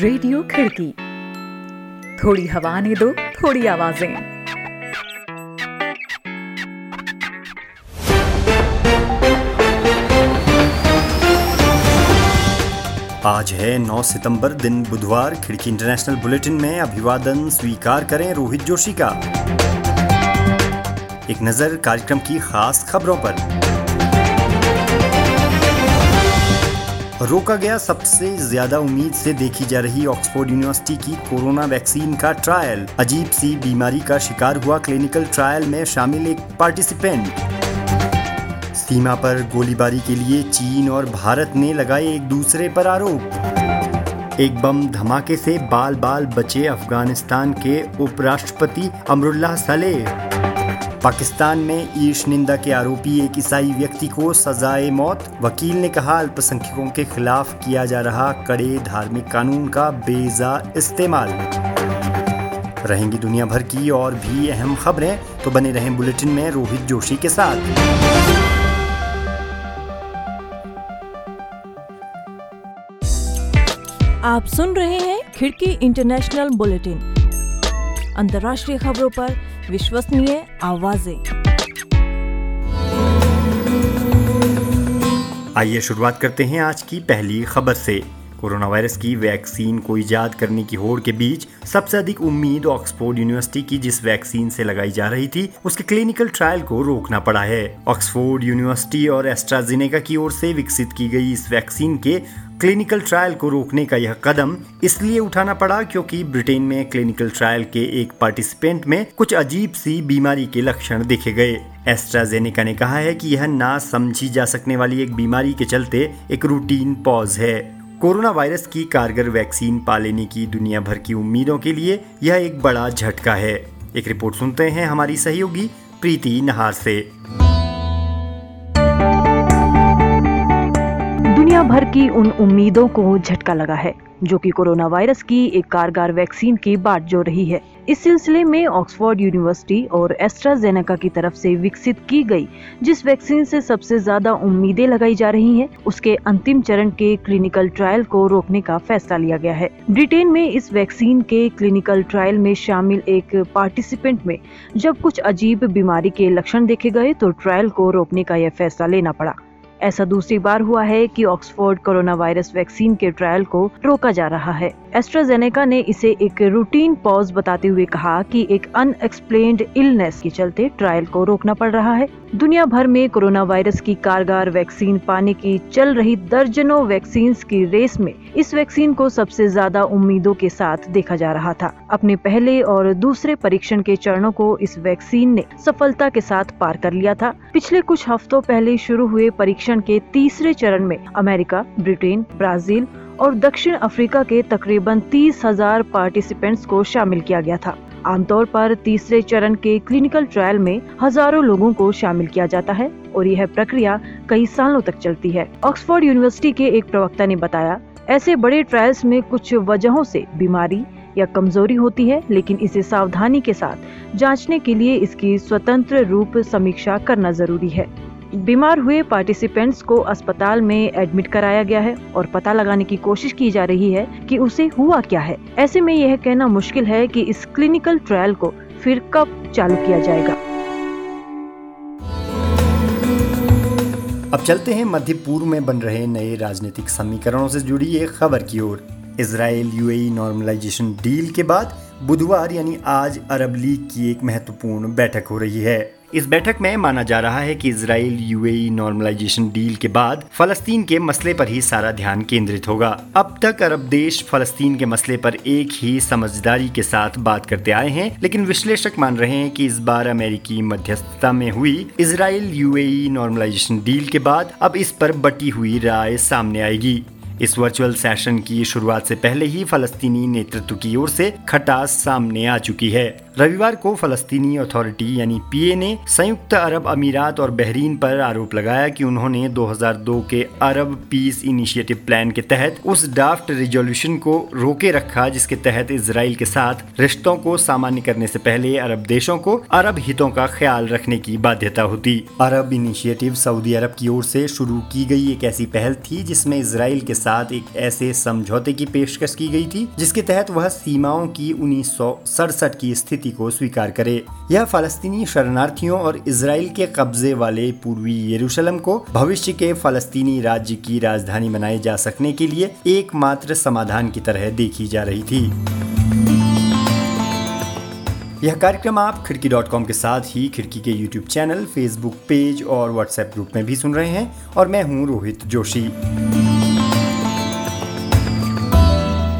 Radio खिड़की, थोड़ी हवा ने दो, थोड़ी आवाजें। आज है 9 सितंबर, दिन बुधवार। खिड़की इंटरनेशनल बुलेटिन में अभिवादन स्वीकार करें रोहित जोशी का। एक नजर कार्यक्रम की खास खबरों पर। रोका गया सबसे ज्यादा उम्मीद से देखी जा रही ऑक्सफोर्ड यूनिवर्सिटी की कोरोना वैक्सीन का ट्रायल। अजीब सी बीमारी का शिकार हुआ क्लिनिकल ट्रायल में शामिल एक पार्टिसिपेंट। सीमा पर गोलीबारी के लिए चीन और भारत ने लगाए एक दूसरे पर आरोप। एक बम धमाके से बाल बाल बचे अफगानिस्तान के उपराष्ट्रपति अमरुल्लाह सलेह। पाकिस्तान में ईश निंदा के आरोपी एक ईसाई व्यक्ति को सजाए मौत। वकील ने कहा, अल्पसंख्यकों के खिलाफ किया जा रहा कड़े धार्मिक कानून का बेजा इस्तेमाल। रहेंगी दुनिया भर की और भी अहम खबरें, तो बने रहें बुलेटिन में रोहित जोशी के साथ। आप सुन रहे हैं खिड़की इंटरनेशनल बुलेटिन, अंतर्राष्ट्रीय खबरों पर विश्वसनीय आवाजें। आइए शुरुआत करते हैं आज की पहली खबर से। कोरोना वायरस की वैक्सीन को ईजाद करने की होड़ के बीच सबसे अधिक उम्मीद ऑक्सफोर्ड यूनिवर्सिटी की जिस वैक्सीन से लगाई जा रही थी, उसके क्लिनिकल ट्रायल को रोकना पड़ा है। ऑक्सफोर्ड यूनिवर्सिटी और एस्ट्राजेनेका की ओर से विकसित की गई इस वैक्सीन के क्लिनिकल ट्रायल को रोकने का यह कदम इसलिए उठाना पड़ा क्योंकि ब्रिटेन में क्लिनिकल ट्रायल के एक पार्टिसिपेंट में कुछ अजीब सी बीमारी के लक्षण देखे गए। एस्ट्राजेनेका ने कहा है कि यह ना समझी जा सकने वाली एक बीमारी के चलते एक रूटीन पॉज है। कोरोना वायरस की कारगर वैक्सीन पा लेने की दुनिया भर की उम्मीदों के लिए यह एक बड़ा झटका है। एक रिपोर्ट सुनते हैं हमारी सहयोगी प्रीति नहार से। दुनिया भर की उन उम्मीदों को झटका लगा है जो कि कोरोना वायरस की एक कारगर वैक्सीन की बाट जो रही है। इस सिलसिले में ऑक्सफोर्ड यूनिवर्सिटी और एस्ट्राजेनेका की तरफ से विकसित की गई जिस वैक्सीन से सबसे ज्यादा उम्मीदें लगाई जा रही हैं, उसके अंतिम चरण के क्लिनिकल ट्रायल को रोकने का फैसला लिया गया है। ब्रिटेन में इस वैक्सीन के क्लिनिकल ट्रायल में शामिल एक पार्टिसिपेंट में जब कुछ अजीब बीमारी के लक्षण देखे गए तो ट्रायल को रोकने का यह फैसला लेना पड़ा। ऐसा दूसरी बार हुआ है कि ऑक्सफोर्ड कोरोना वायरस वैक्सीन के ट्रायल को रोका जा रहा है। एस्ट्राजेनेका ने इसे एक रूटीन पॉज बताते हुए कहा कि एक अनएक्सप्लेन्ड इलनेस के चलते ट्रायल को रोकना पड़ रहा है। दुनिया भर में कोरोना वायरस की कारगर वैक्सीन पाने की चल रही दर्जनों वैक्सीन की रेस में इस वैक्सीन को सबसे ज्यादा उम्मीदों के साथ देखा जा रहा था। अपने पहले और दूसरे परीक्षण के चरणों को इस वैक्सीन ने सफलता के साथ पार कर लिया था। पिछले कुछ हफ्तों पहले शुरू हुए परीक्षण के तीसरे चरण में अमेरिका, ब्रिटेन, ब्राजील और दक्षिण अफ्रीका के तकरीबन 30,000 पार्टिसिपेंट्स को शामिल किया गया था। आमतौर पर तीसरे चरण के क्लिनिकल ट्रायल में हजारों लोगों को शामिल किया जाता है और यह प्रक्रिया कई सालों तक चलती है। ऑक्सफोर्ड यूनिवर्सिटी के एक प्रवक्ता ने बताया, ऐसे बड़े ट्रायल्स में कुछ वजहों से बीमारी या कमजोरी होती है, लेकिन इसे सावधानी के साथ जांचने के लिए इसकी स्वतंत्र रूप समीक्षा करना जरूरी है। बीमार हुए पार्टिसिपेंट्स को अस्पताल में एडमिट कराया गया है और पता लगाने की कोशिश की जा रही है कि उसे हुआ क्या है। ऐसे में यह कहना मुश्किल है कि इस क्लिनिकल ट्रायल को फिर कब चालू किया जाएगा। अब चलते हैं मध्य पूर्व में बन रहे नए राजनीतिक समीकरणों से जुड़ी एक खबर की ओर। इजराइल यूएई नॉर्मलाइजेशन डील के बाद बुधवार यानी आज अरब लीग की एक महत्वपूर्ण बैठक हो रही है। इस बैठक में माना जा रहा है कि इजराइल यूएई नॉर्मलाइजेशन डील के बाद फलस्तीन के मसले पर ही सारा ध्यान केंद्रित होगा। अब तक अरब देश फलस्तीन के मसले पर एक ही समझदारी के साथ बात करते आए हैं, लेकिन विश्लेषक मान रहे हैं कि इस बार अमेरिकी मध्यस्थता में हुई इजराइल यूएई नॉर्मलाइजेशन डील के बाद अब इस पर बटी हुई राय सामने आएगी। इस वर्चुअल सेशन की शुरुआत से पहले ही फलस्तीनी नेतृत्व की ओर से खटास सामने आ चुकी है। रविवार को फ़लस्तीनी अथॉरिटी यानी पीए ने संयुक्त अरब अमीरात और बहरीन पर आरोप लगाया कि उन्होंने 2002 के अरब पीस इनिशिएटिव प्लान के तहत उस ड्राफ्ट रिजोल्यूशन को रोके रखा जिसके तहत इजराइल के साथ रिश्तों को सामान्य करने से पहले अरब देशों को अरब हितों का ख्याल रखने की बाध्यता होती। अरब इनिशिएटिव सऊदी अरब की ओर से शुरू की गई एक ऐसी पहल थी जिसमें इजराइल के साथ एक ऐसे समझौते की पेशकश की गई थी जिसके तहत वह सीमाओं की 1967 की स्थिति को स्वीकार करे। यह फ़लस्तीनी शरणार्थियों और इजराइल के कब्जे वाले पूर्वी यरूशलेम को भविष्य के फ़लस्तीनी राज्य की राजधानी बनाए जा सकने के लिए एकमात्र समाधान की तरह देखी जा रही थी। यह कार्यक्रम आप खिड़की.com के साथ ही खिड़की के यूट्यूब चैनल, फेसबुक पेज और व्हाट्सएप ग्रुप में भी सुन रहे हैं और मैं हूं रोहित जोशी।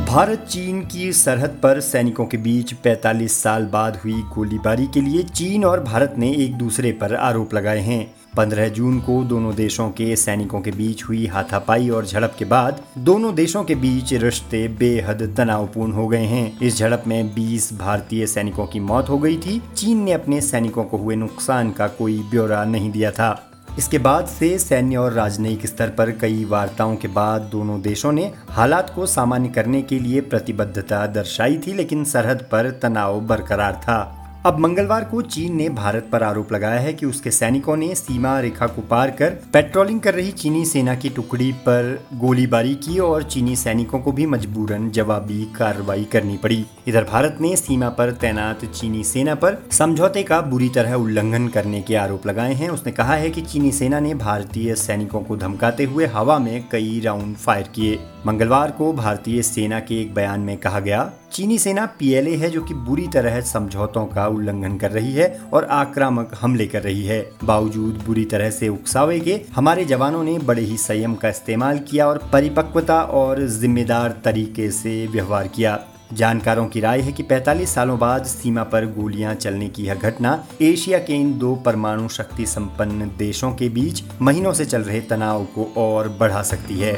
भारत चीन की सरहद पर सैनिकों के बीच 45 साल बाद हुई गोलीबारी के लिए चीन और भारत ने एक दूसरे पर आरोप लगाए हैं। 15 जून को दोनों देशों के सैनिकों के बीच हुई हाथापाई और झड़प के बाद दोनों देशों के बीच रिश्ते बेहद तनावपूर्ण हो गए हैं। इस झड़प में 20 भारतीय सैनिकों की मौत हो गई थी। चीन ने अपने सैनिकों को हुए नुकसान का कोई ब्यौरा नहीं दिया था। इसके बाद से सैन्य और राजनयिक स्तर पर कई वार्ताओं के बाद दोनों देशों ने हालात को सामान्य करने के लिए प्रतिबद्धता दर्शाई थी, लेकिन सरहद पर तनाव बरकरार था। अब मंगलवार को चीन ने भारत पर आरोप लगाया है कि उसके सैनिकों ने सीमा रेखा को पार कर पेट्रोलिंग कर रही चीनी सेना की टुकड़ी पर गोलीबारी की और चीनी सैनिकों को भी मजबूरन जवाबी कार्रवाई करनी पड़ी। इधर भारत ने सीमा पर तैनात चीनी सेना पर समझौते का बुरी तरह उल्लंघन करने के आरोप लगाए हैं। उसने कहा है कि चीनी सेना ने भारतीय सैनिकों को धमकाते हुए हवा में कई राउंड फायर किए। मंगलवार को भारतीय सेना के एक बयान में कहा गया, चीनी सेना पीएलए है जो कि बुरी तरह समझौतों का उल्लंघन कर रही है और आक्रामक हमले कर रही है। बावजूद बुरी तरह से उकसावे के हमारे जवानों ने बड़े ही संयम का इस्तेमाल किया और परिपक्वता और जिम्मेदार तरीके से व्यवहार किया। जानकारों की राय है कि 45 सालों बाद सीमा पर गोलियां चलने की यह घटना एशिया के इन दो परमाणु शक्ति संपन्न देशों के बीच महीनों से चल रहे तनाव को और बढ़ा सकती है।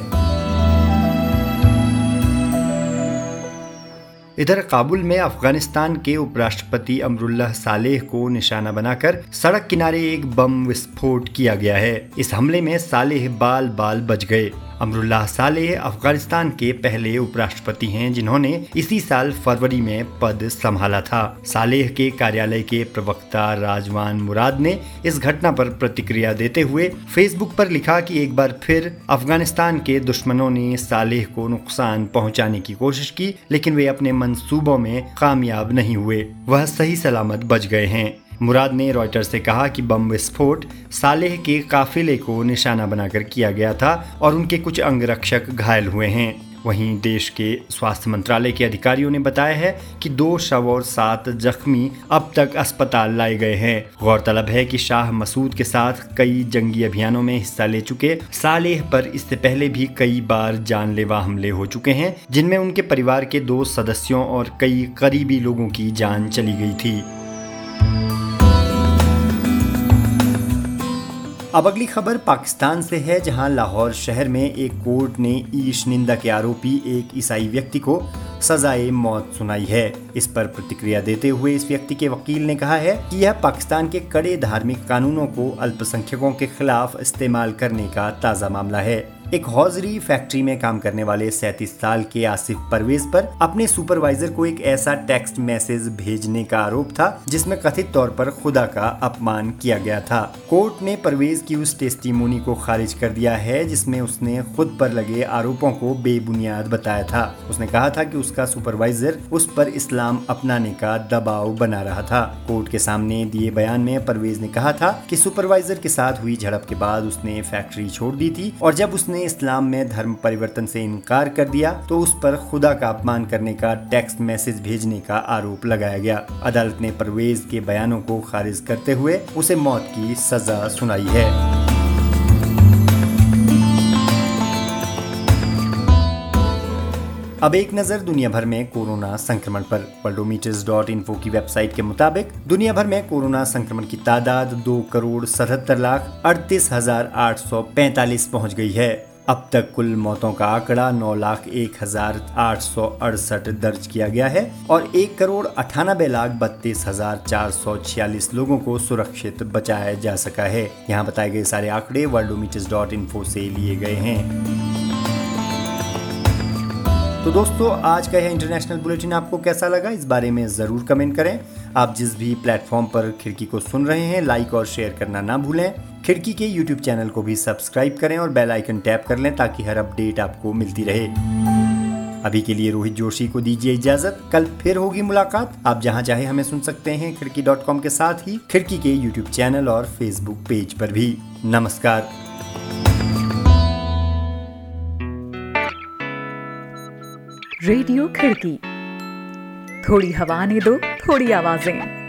इधर काबुल में अफगानिस्तान के उपराष्ट्रपति अमरुल्लाह सालेह को निशाना बनाकर सड़क किनारे एक बम विस्फोट किया गया है। इस हमले में सालेह बाल बाल बच गए। अमरुल्लाह सालेह अफगानिस्तान के पहले उपराष्ट्रपति हैं जिन्होंने इसी साल फरवरी में पद संभाला था। सालेह के कार्यालय के प्रवक्ता राजवान मुराद ने इस घटना पर प्रतिक्रिया देते हुए फेसबुक पर लिखा कि एक बार फिर अफगानिस्तान के दुश्मनों ने सालेह को नुकसान पहुंचाने की कोशिश की, लेकिन वे अपने मंसूबों में कामयाब नहीं हुए। वह सही सलामत बच गए हैं। मुराद ने रॉयटर्स से कहा कि बम विस्फोट सालेह के काफिले को निशाना बनाकर किया गया था और उनके कुछ अंगरक्षक घायल हुए हैं। वहीं देश के स्वास्थ्य मंत्रालय के अधिकारियों ने बताया है कि 2 शव और 7 जख्मी अब तक अस्पताल लाए गए हैं। गौरतलब है कि शाह मसूद के साथ कई जंगी अभियानों में हिस्सा ले चुके सालेह पर इससे पहले भी कई बार जानलेवा हमले हो चुके हैं, जिनमें उनके परिवार के 2 सदस्यों और कई करीबी लोगों की जान चली गई थी। अब अगली खबर पाकिस्तान से है, जहां लाहौर शहर में एक कोर्ट ने ईश निंदा के आरोपी एक ईसाई व्यक्ति को सजाए मौत सुनाई है। इस पर प्रतिक्रिया देते हुए इस व्यक्ति के वकील ने कहा है कि यह पाकिस्तान के कड़े धार्मिक कानूनों को अल्पसंख्यकों के खिलाफ इस्तेमाल करने का ताज़ा मामला है। एक हौजरी फैक्ट्री में काम करने वाले 37 साल के आसिफ परवेज पर अपने सुपरवाइजर को एक ऐसा टेक्स्ट मैसेज भेजने का आरोप था जिसमें कथित तौर पर खुदा का अपमान किया गया था। कोर्ट ने परवेज की उस टेस्टिमोनी को खारिज कर दिया है जिसमें उसने खुद पर लगे आरोपों को बेबुनियाद बताया था। उसने कहा था कि उसका सुपरवाइजर उस पर इस्लाम अपनाने का दबाव बना रहा था। कोर्ट के सामने दिए बयान में परवेज ने कहा था कि सुपरवाइजर के साथ हुई झड़प के बाद उसने फैक्ट्री छोड़ दी थी और जब उसने इस्लाम में धर्म परिवर्तन से इनकार कर दिया तो उस पर खुदा का अपमान करने का टेक्स्ट मैसेज भेजने का आरोप लगाया गया। अदालत ने परवेज के बयानों को खारिज करते हुए उसे मौत की सजा सुनाई है। अब एक नज़र दुनिया भर में कोरोना संक्रमण पर। वर्ल्डोमीटर्स.info की वेबसाइट के मुताबिक दुनिया भर में कोरोना संक्रमण की तादाद 2,77,38,845 पहुँच गई है। अब तक कुल मौतों का आंकड़ा 9,01,868 दर्ज किया गया है और 1,98,32,446 लोगों को सुरक्षित बचाया जा सका है। यहाँ बताए गए सारे आंकड़े worldometers.info से लिए गए हैं। तो दोस्तों, आज का यह इंटरनेशनल बुलेटिन आपको कैसा लगा, इस बारे में ज़रूर कमेंट करें। आप जिस भी प्लेटफॉर्म पर खिड़की को सुन रहे हैं, लाइक और शेयर करना ना भूलें। खिड़की के YouTube चैनल को भी सब्सक्राइब करें और बेल आइकन टैप कर लें ताकि हर अपडेट आपको मिलती रहे। अभी के लिए रोहित जोशी को दीजिए इजाज़त, कल फिर होगी मुलाकात। आप जहाँ चाहे हमें सुन सकते हैं खिड़की.com के साथ ही खिड़की के YouTube चैनल और Facebook पेज पर भी। नमस्कार। रेडियो खिड़की, थोड़ी हवा ने दो, थोड़ी आवाजें।